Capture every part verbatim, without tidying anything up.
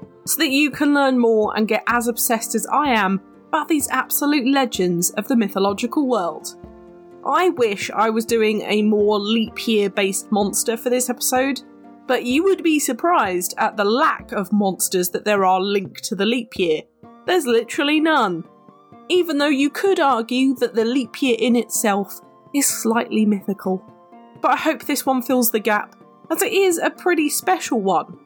so that you can learn more and get as obsessed as I am about these absolute legends of the mythological world. I wish I was doing a more leap year based monster for this episode, but you would be surprised at the lack of monsters that there are linked to the leap year. There's literally none. Even though you could argue that the leap year in itself is slightly mythical. But I hope this one fills the gap, as it is a pretty special one.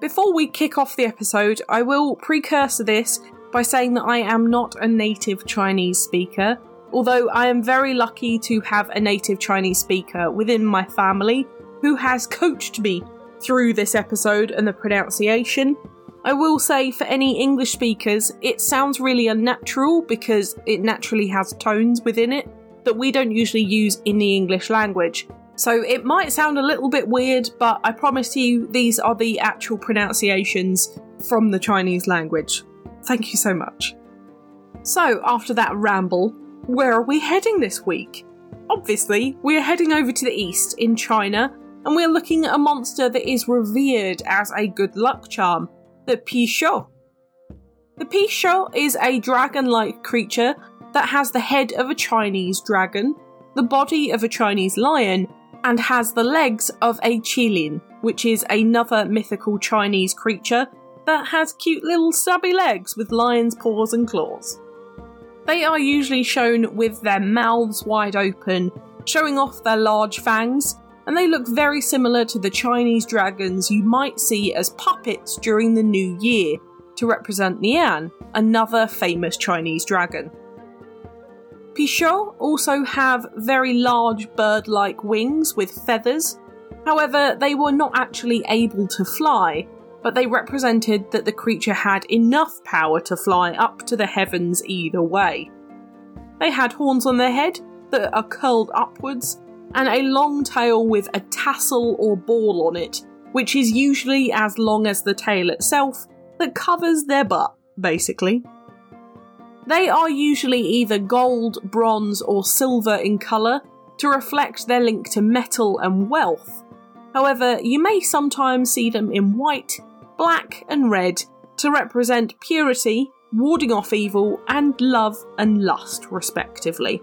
Before we kick off the episode, I will precursor this by saying that I am not a native Chinese speaker, although I am very lucky to have a native Chinese speaker within my family who has coached me through this episode and the pronunciation. I will say for any English speakers, it sounds really unnatural because it naturally has tones within it that we don't usually use in the English language. So it might sound a little bit weird, but I promise you these are the actual pronunciations from the Chinese language. Thank you so much. So after that ramble, where are we heading this week? Obviously, we're heading over to the east in China, and we're looking at a monster that is revered as a good luck charm, the Píxiū. The Píxiū is a dragon-like creature that has the head of a Chinese dragon, the body of a Chinese lion, and has the legs of a Qilin, which is another mythical Chinese creature that has cute little stubby legs with lion's paws and claws. They are usually shown with their mouths wide open, showing off their large fangs, and they look very similar to the Chinese dragons you might see as puppets during the New Year to represent Nian, another famous Chinese dragon. Píxiū also have very large bird-like wings with feathers. However, they were not actually able to fly, but they represented that the creature had enough power to fly up to the heavens either way. They had horns on their head that are curled upwards, and a long tail with a tassel or ball on it, which is usually as long as the tail itself, that covers their butt, basically. They are usually either gold, bronze, or silver in colour to reflect their link to metal and wealth. However, you may sometimes see them in white, black, and red to represent purity, warding off evil, and love and lust, respectively.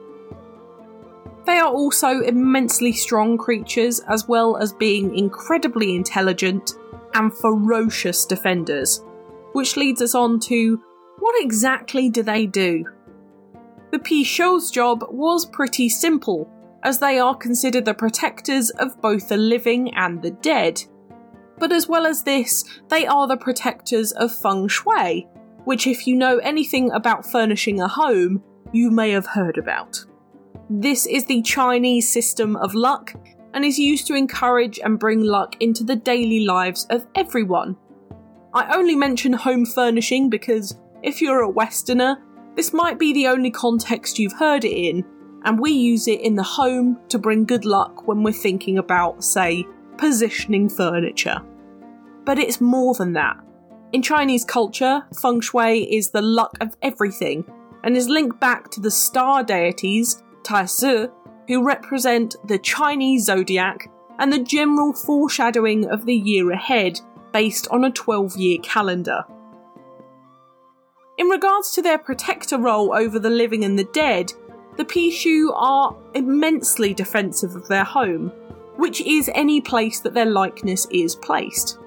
They are also immensely strong creatures, as well as being incredibly intelligent and ferocious defenders, which leads us on to: what exactly do they do? The Píxiū's job was pretty simple, as they are considered the protectors of both the living and the dead. But as well as this, they are the protectors of feng shui, which if you know anything about furnishing a home, you may have heard about. This is the Chinese system of luck, and is used to encourage and bring luck into the daily lives of everyone. I only mention home furnishing because if you're a Westerner, this might be the only context you've heard it in, and we use it in the home to bring good luck when we're thinking about, say, positioning furniture. But it's more than that. In Chinese culture, feng shui is the luck of everything, and is linked back to the star deities, Tai Su, who represent the Chinese zodiac and the general foreshadowing of the year ahead, based on a twelve-year calendar. In regards to their protector role over the living and the dead, the Píxiū are immensely defensive of their home, which is any place that their likeness is placed.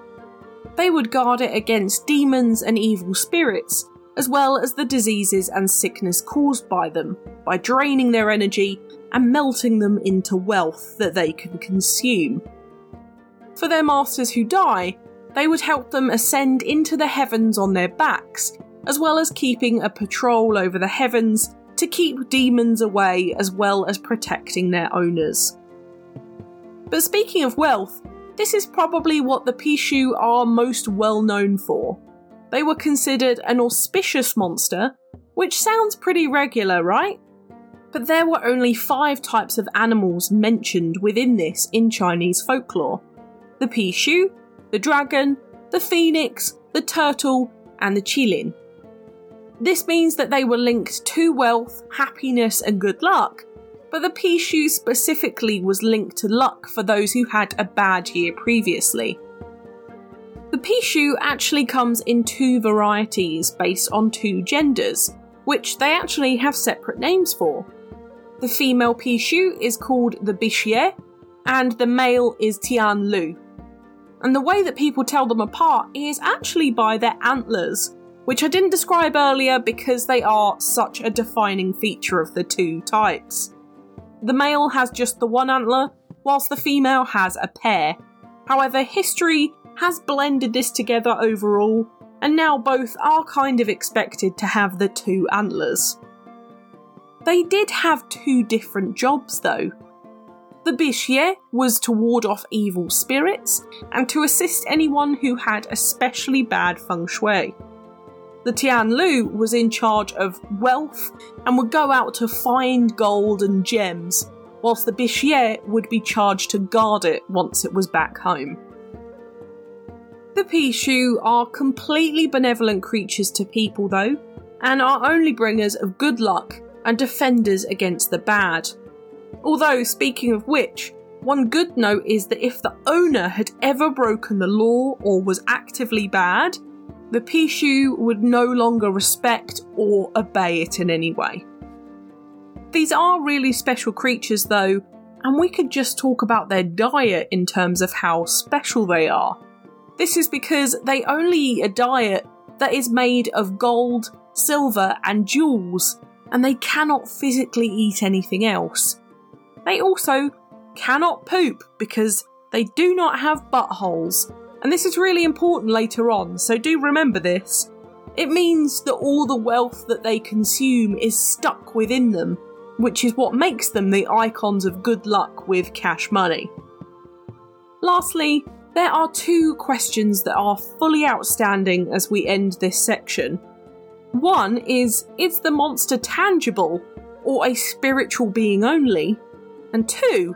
They would guard it against demons and evil spirits, as well as the diseases and sickness caused by them, by draining their energy and melting them into wealth that they can consume. For their masters who die, they would help them ascend into the heavens on their backs, as well as keeping a patrol over the heavens to keep demons away, as well as protecting their owners. But speaking of wealth, this is probably what the Píxiū are most well known for. They were considered an auspicious monster, which sounds pretty regular, right? But there were only five types of animals mentioned within this in Chinese folklore. The Píxiū, the dragon, the phoenix, the turtle, and the Qilin. This means that they were linked to wealth, happiness, and good luck, but the Píxiū specifically was linked to luck for those who had a bad year previously. The Píxiū actually comes in two varieties based on two genders, which they actually have separate names for. The female Píxiū is called the Bixie, and the male is Tianlu. And the way that people tell them apart is actually by their antlers, which I didn't describe earlier because they are such a defining feature of the two types. The male has just the one antler, whilst the female has a pair. However, history has blended this together overall, and now both are kind of expected to have the two antlers. They did have two different jobs though. The Bixie was to ward off evil spirits and to assist anyone who had especially bad feng shui. The Tianlu was in charge of wealth and would go out to find gold and gems, whilst the Bixie would be charged to guard it once it was back home. The Píxiū are completely benevolent creatures to people though, and are only bringers of good luck and defenders against the bad. Although, speaking of which, one good note is that if the owner had ever broken the law or was actively bad, the Píxiū would no longer respect or obey it in any way. These are really special creatures though, and we could just talk about their diet in terms of how special they are. This is because they only eat a diet that is made of gold, silver and jewels, and they cannot physically eat anything else. They also cannot poop because they do not have buttholes, and this is really important later on, so do remember this. It means that all the wealth that they consume is stuck within them, which is what makes them the icons of good luck with cash money. Lastly, there are two questions that are fully outstanding as we end this section. One is, is the monster tangible or a spiritual being only? And two,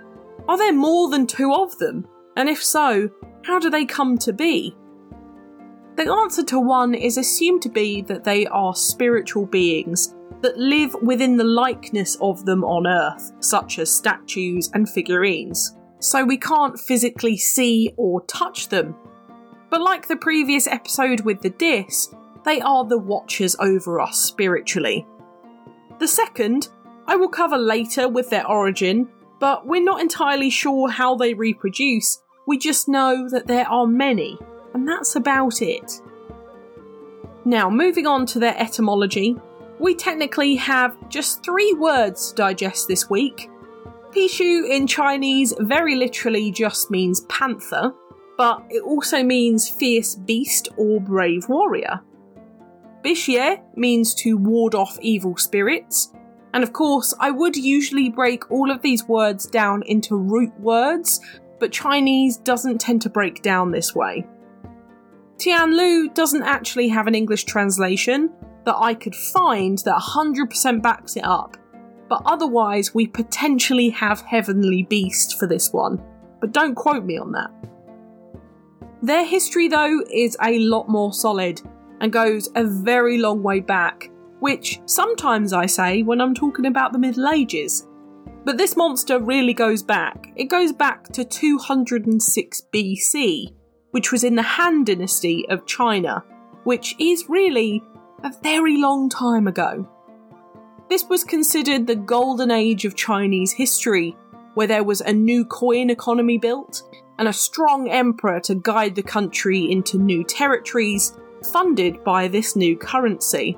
are there more than two of them? And if so, how do they come to be? The answer to one is assumed to be that they are spiritual beings that live within the likeness of them on Earth, such as statues and figurines, so we can't physically see or touch them. But like the previous episode with the Dis, they are the watchers over us spiritually. The second, I will cover later with their origin, but we're not entirely sure how they reproduce, we just know that there are many, and that's about it. Now, moving on to their etymology, we technically have just three words to digest this week. Píxiū in Chinese very literally just means panther, but it also means fierce beast or brave warrior. Bixie means to ward off evil spirits. And of course, I would usually break all of these words down into root words, but Chinese doesn't tend to break down this way. Tianlu doesn't actually have an English translation that I could find that one hundred percent backs it up, but otherwise we potentially have Heavenly Beast for this one, but don't quote me on that. Their history though is a lot more solid and goes a very long way back, which sometimes I say when I'm talking about the Middle Ages. But this monster really goes back. It goes back to two hundred six B C, which was in the Han Dynasty of China, which is really a very long time ago. This was considered the golden age of Chinese history, where there was a new coin economy built and a strong emperor to guide the country into new territories, funded by this new currency.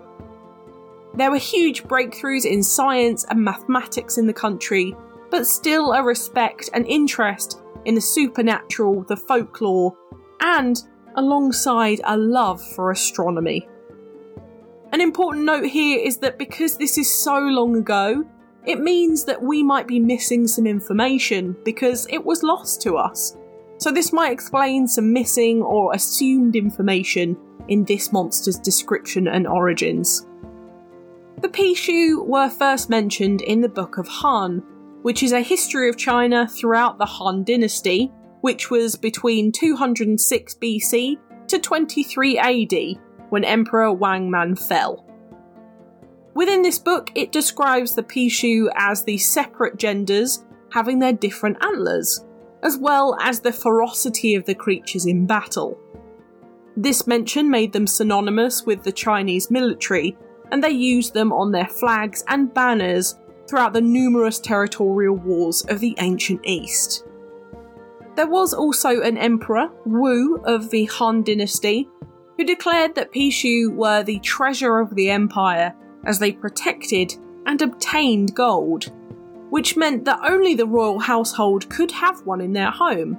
There were huge breakthroughs in science and mathematics in the country, but still a respect and interest in the supernatural, the folklore, and alongside a love for astronomy. An important note here is that because this is so long ago, it means that we might be missing some information because it was lost to us. so this might explain some missing or assumed information in this monster's description and origins. The Píxiū were first mentioned in the Book of Han, which is a history of China throughout the Han Dynasty, which was between two hundred six B C to twenty-three A D, when Emperor Wang Mang fell. Within this book, it describes the Píxiū as the separate genders having their different antlers, as well as the ferocity of the creatures in battle. This mention made them synonymous with the Chinese military, and they used them on their flags and banners throughout the numerous territorial wars of the ancient East. There was also an emperor, Wu, of the Han Dynasty, who declared that Píxiū were the treasure of the empire as they protected and obtained gold, which meant that only the royal household could have one in their home.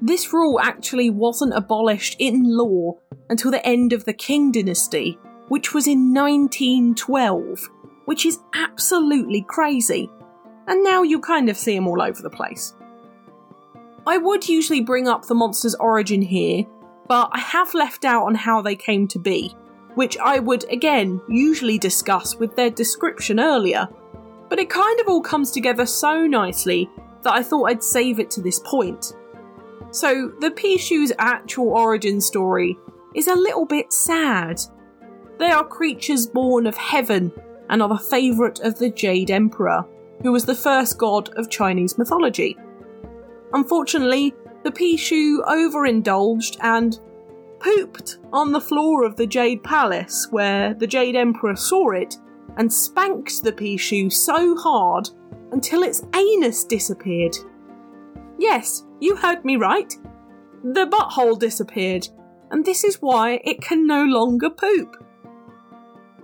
This rule actually wasn't abolished in law until the end of the Qing Dynasty, which was in nineteen twelve, which is absolutely crazy, and now you kind of see them all over the place. I would usually bring up the monster's origin here, but I have left out on how they came to be, which I would again usually discuss with their description earlier, but it kind of all comes together so nicely that I thought I'd save it to this point. So the Píxiū's actual origin story is a little bit sad. They are creatures born of heaven and are the favourite of the Jade Emperor, who was the first god of Chinese mythology. Unfortunately, the Píxiū overindulged and pooped on the floor of the Jade Palace, where the Jade Emperor saw it and spanked the Píxiū so hard until its anus disappeared. Yes, you heard me right. The butthole disappeared, and this is why it can no longer poop.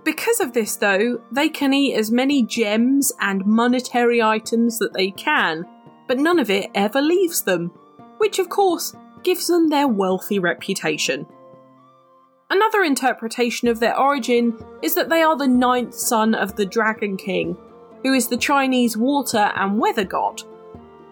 Because of this, though, they can eat as many gems and monetary items that they can, but none of it ever leaves them, which of course gives them their wealthy reputation. Another interpretation of their origin is that they are the ninth son of the Dragon King, who is the Chinese water and weather god.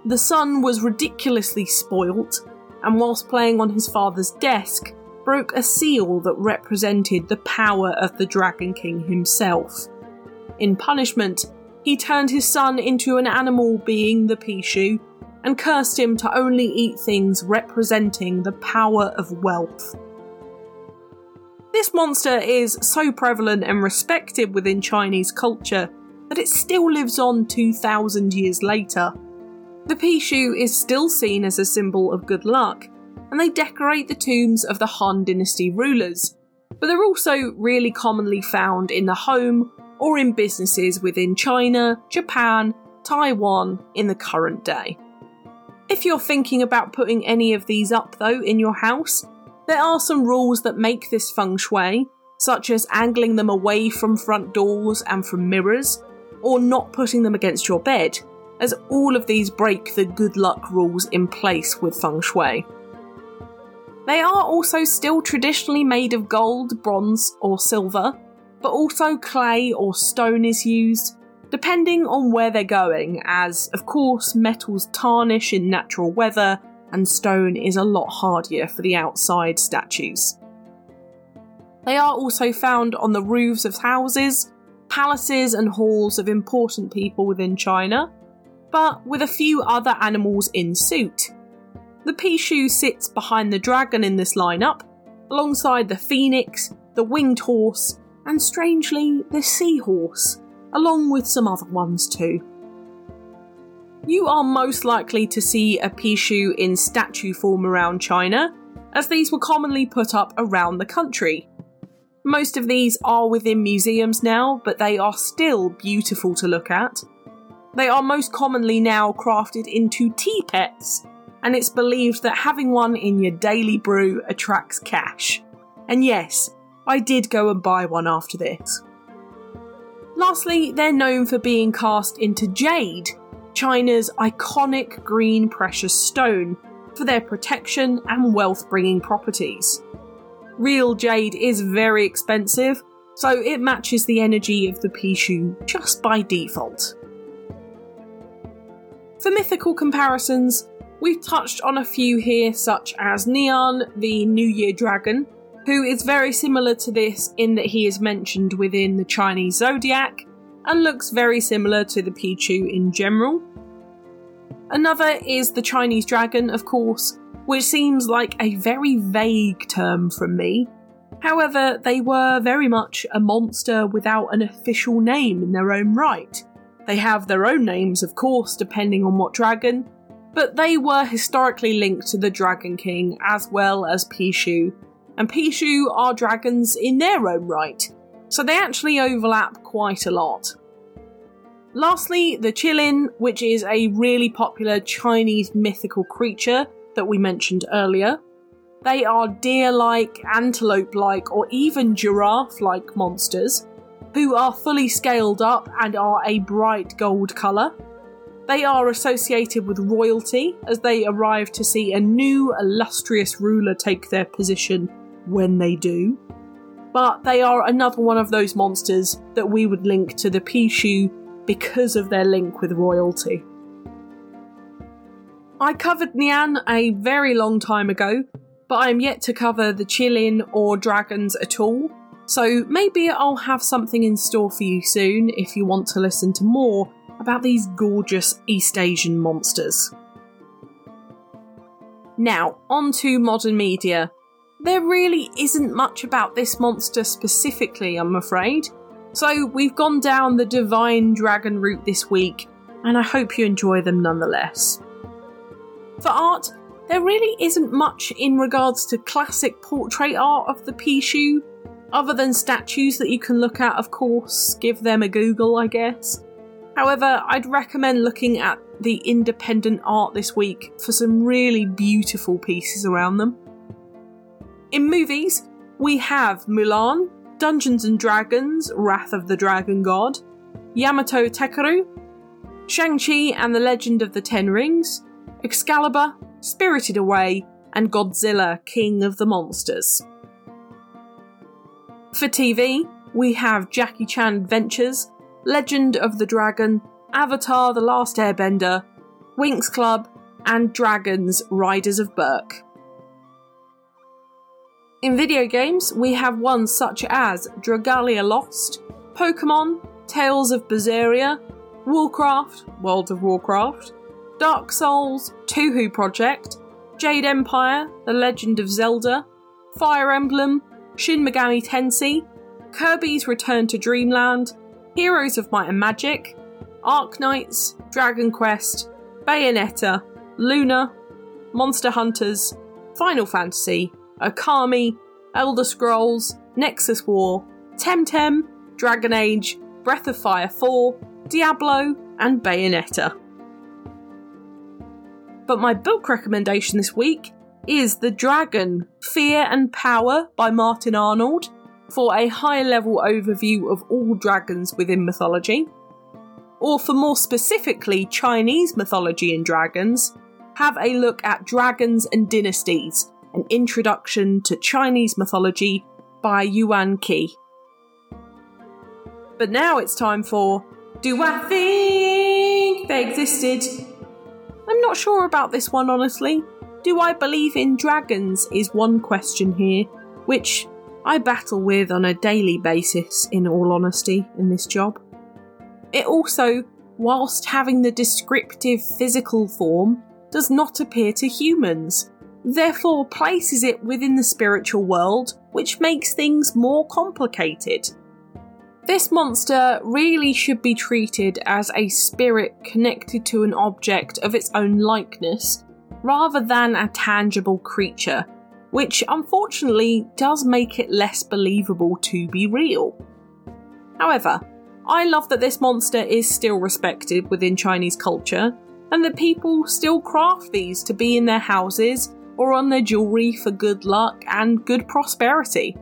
The son was ridiculously spoilt, and whilst playing on his father's desk, broke a seal that represented the power of the Dragon King himself. In punishment, he turned his son into an animal being the Píxiū, and cursed him to only eat things representing the power of wealth. This monster is so prevalent and respected within Chinese culture that it still lives on two thousand years later. The Píxiū is still seen as a symbol of good luck, and they decorate the tombs of the Han Dynasty rulers, but they're also really commonly found in the home or in businesses within China, Japan, Taiwan in the current day. If you're thinking about putting any of these up though in your house, there are some rules that make this feng shui, such as angling them away from front doors and from mirrors, or not putting them against your bed, as all of these break the good luck rules in place with feng shui. They are also still traditionally made of gold, bronze or silver, but also clay or stone is used, depending on where they're going, as of course metals tarnish in natural weather and stone is a lot harder for the outside statues. They are also found on the roofs of houses, palaces and halls of important people within China, but with a few other animals in suit. The Píxiū sits behind the dragon in this lineup, alongside the phoenix, the winged horse, and strangely, the seahorse, along with some other ones too. You are most likely to see a Píxiū in statue form around China, as these were commonly put up around the country. Most of these are within museums now, but they are still beautiful to look at. They are most commonly now crafted into tea pets, and it's believed that having one in your daily brew attracts cash. And yes, I did go and buy one after this. Lastly, they're known for being cast into jade, China's iconic green precious stone, for their protection and wealth-bringing properties. Real jade is very expensive, so it matches the energy of the Píxiū just by default. For mythical comparisons, We've touched on a few here, such as Nian, the New Year Dragon, who is very similar to this in that he is mentioned within the Chinese zodiac and looks very similar to the Píxiū in general. Another is the Chinese dragon, of course, which seems like a very vague term from me. However, they were very much a monster without an official name in their own right. They have their own names, of course, depending on what dragon, but they were historically linked to the Dragon King as well as Píxiū, and Píxiū are dragons in their own right, so they actually overlap quite a lot. Lastly, the Qilin, which is a really popular Chinese mythical creature that we mentioned earlier. They are deer-like, antelope-like, or even giraffe-like monsters, who are fully scaled up and are a bright gold colour. They are associated with royalty, as they arrive to see a new, illustrious ruler take their position when they do. But they are another one of those monsters that we would link to the Píxiū because of their link with royalty. I covered Nian a very long time ago, but I am yet to cover the Qilin or dragons at all, so maybe I'll have something in store for you soon if you want to listen to more about these gorgeous East Asian monsters. Now, on to modern media. There really isn't much about this monster specifically, I'm afraid, so we've gone down the divine dragon route this week, and I hope you enjoy them nonetheless. For art, there really isn't much in regards to classic portrait art of the Píxiū, other than statues that you can look at, of course. Give them a Google, I guess. However, I'd recommend looking at the independent art this week for some really beautiful pieces around them. In movies, we have Mulan, Dungeons and Dragons, Wrath of the Dragon God, Yamato Takeru, Shang-Chi and the Legend of the Ten Rings, Excalibur, Spirited Away, and Godzilla, King of the Monsters. For T V, we have Jackie Chan Adventures, Legend of the Dragon, Avatar The Last Airbender, Winx Club, and Dragons Riders of Berk. In video games, we have ones such as Dragalia Lost, Pokemon, Tales of Berseria, Warcraft, World of Warcraft, Dark Souls, Touhou Project, Jade Empire, The Legend of Zelda, Fire Emblem, Shin Megami Tensei, Kirby's Return to Dreamland, Heroes of Might and Magic, Arknights, Dragon Quest, Bayonetta, Luna, Monster Hunters, Final Fantasy, Okami, Elder Scrolls, Nexus War, Temtem, Dragon Age, Breath of Fire four, Diablo, and Bayonetta. But my book recommendation this week is The Dragon, Fear and Power by Martin Arnold, for a high-level overview of all dragons within mythology, or for more specifically Chinese mythology and dragons, have a look at Dragons and Dynasties, an introduction to Chinese mythology by Yuan Qi. But now it's time for Do I Think They Existed? I'm not sure about this one, honestly. Do I believe in dragons is one question here, which I battle with on a daily basis, in all honesty, in this job. It also, whilst having the descriptive physical form, does not appear to humans, therefore places it within the spiritual world, which makes things more complicated. This monster really should be treated as a spirit connected to an object of its own likeness, rather than a tangible creature, which unfortunately does make it less believable to be real. However, I love that this monster is still respected within Chinese culture, and that people still craft these to be in their houses or on their jewellery for good luck and good prosperity.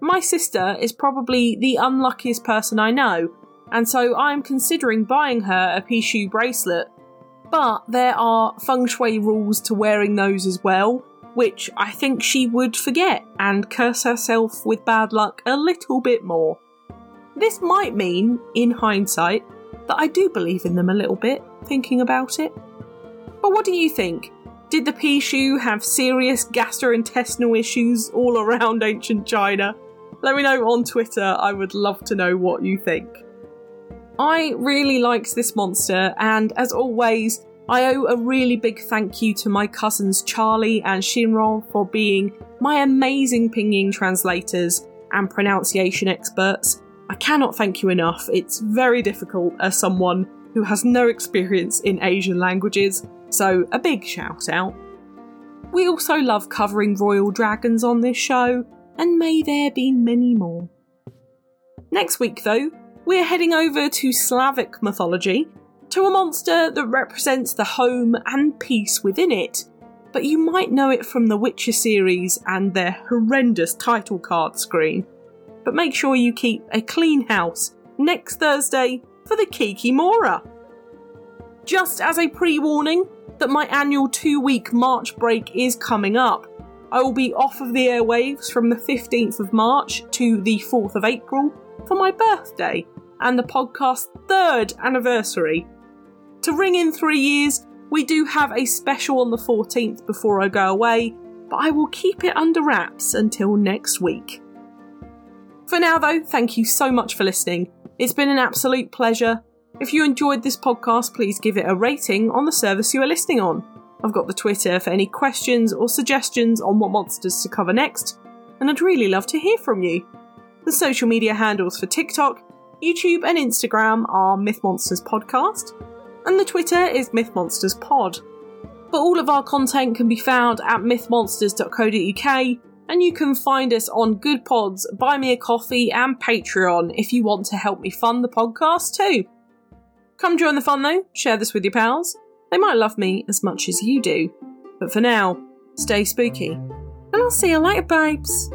My sister is probably the unluckiest person I know, and so I'm considering buying her a Píxiū bracelet, but there are feng shui rules to wearing those as well, which I think she would forget and curse herself with bad luck a little bit more. This might mean, in hindsight, that I do believe in them a little bit, thinking about it. But what do you think? Did the Píxiū have serious gastrointestinal issues all around ancient China? Let me know on Twitter, I would love to know what you think. I really liked this monster, and as always, I owe a really big thank you to my cousins Charlie and Shinron for being my amazing pinyin translators and pronunciation experts. I cannot thank you enough, it's very difficult as someone who has no experience in Asian languages, so a big shout out. We also love covering royal dragons on this show, and may there be many more. Next week though, we're heading over to Slavic mythology, to a monster that represents the home and peace within it, but you might know it from the Witcher series and their horrendous title card screen. But make sure you keep a clean house next Thursday for the Kikimora. Just as a pre-warning that my annual two-week March break is coming up, I will be off of the airwaves from the fifteenth of March to the fourth of April for my birthday and the podcast's third anniversary. To ring in three years, we do have a special on the fourteenth before I go away, but I will keep it under wraps until next week. For now though, thank you so much for listening. It's been an absolute pleasure. If you enjoyed this podcast, please give it a rating on the service you are listening on. I've got the Twitter for any questions or suggestions on what monsters to cover next, and I'd really love to hear from you. The social media handles for TikTok, YouTube and Instagram are Myth Monsters Podcast, and the Twitter is Myth Monsters Pod. But all of our content can be found at myth monsters dot co dot uk, and you can find us on Good Pods, Buy Me a Coffee and Patreon if you want to help me fund the podcast too. Come join the fun though, share this with your pals. They might love me as much as you do. But for now, stay spooky, and I'll see you later, babes.